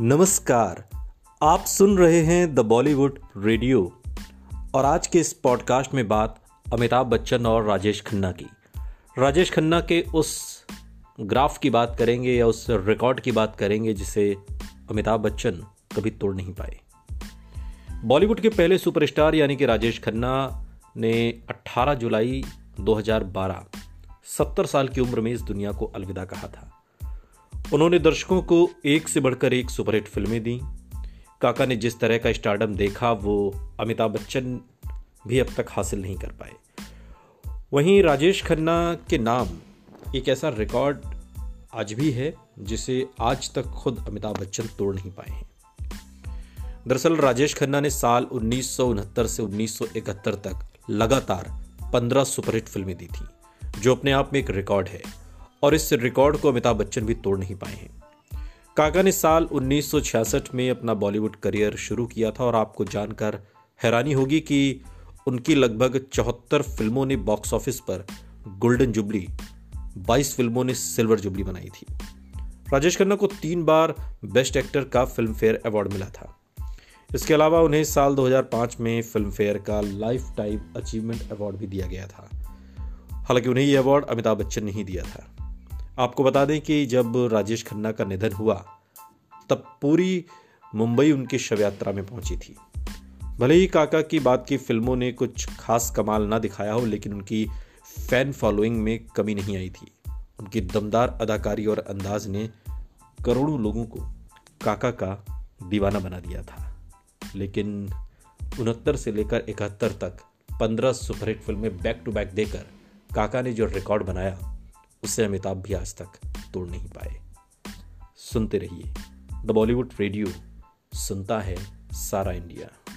नमस्कार, आप सुन रहे हैं द बॉलीवुड रेडियो और आज के इस पॉडकास्ट में बात अमिताभ बच्चन और राजेश खन्ना की। राजेश खन्ना के उस ग्राफ की बात करेंगे या उस रिकॉर्ड की बात करेंगे जिसे अमिताभ बच्चन कभी तोड़ नहीं पाए। बॉलीवुड के पहले सुपरस्टार यानी कि राजेश खन्ना ने 18 जुलाई 2012 70 साल की उम्र में इस दुनिया को अलविदा कहा था। उन्होंने दर्शकों को एक से बढ़कर एक सुपरहिट फिल्में दी। काका ने जिस तरह का स्टारडम देखा वो अमिताभ बच्चन भी अब तक हासिल नहीं कर पाए। वहीं राजेश खन्ना के नाम एक ऐसा रिकॉर्ड आज भी है जिसे आज तक खुद अमिताभ बच्चन तोड़ नहीं पाए हैं। दरअसल राजेश खन्ना ने साल 1969 से 1971 तक लगातार 15 सुपरहिट फिल्में दी थी, जो अपने आप में एक रिकॉर्ड है और इस रिकॉर्ड को अमिताभ बच्चन भी तोड़ नहीं पाए हैं। काका ने साल 1966 में अपना बॉलीवुड करियर शुरू किया था और आपको जानकर हैरानी होगी कि उनकी लगभग 74 फिल्मों ने बॉक्स ऑफिस पर गोल्डन जुबली, 22 फिल्मों ने सिल्वर जुबली बनाई थी। राजेश खन्ना को 3 बार बेस्ट एक्टर का फिल्मफेयर अवार्ड मिला था। इसके अलावा उन्हें साल 2005 में फिल्मफेयर का लाइफ टाइम अचीवमेंट अवार्ड भी दिया गया था। हालांकि उन्हें यह अवार्ड अमिताभ बच्चन ने ही दिया था। आपको बता दें कि जब राजेश खन्ना का निधन हुआ तब पूरी मुंबई उनकी शव यात्रा में पहुंची थी। भले ही काका की बाद की फिल्मों ने कुछ खास कमाल ना दिखाया हो, लेकिन उनकी फैन फॉलोइंग में कमी नहीं आई थी। उनकी दमदार अदाकारी और अंदाज ने करोड़ों लोगों को काका का दीवाना बना दिया था। लेकिन 69 से लेकर 71 तक 15 सुपरहिट फिल्में बैक टू बैक देकर काका ने जो रिकॉर्ड बनाया उसे अमिताभ भी आज तक तोड़ नहीं पाए। सुनते रहिए द बॉलीवुड रेडियो, सुनता है सारा इंडिया।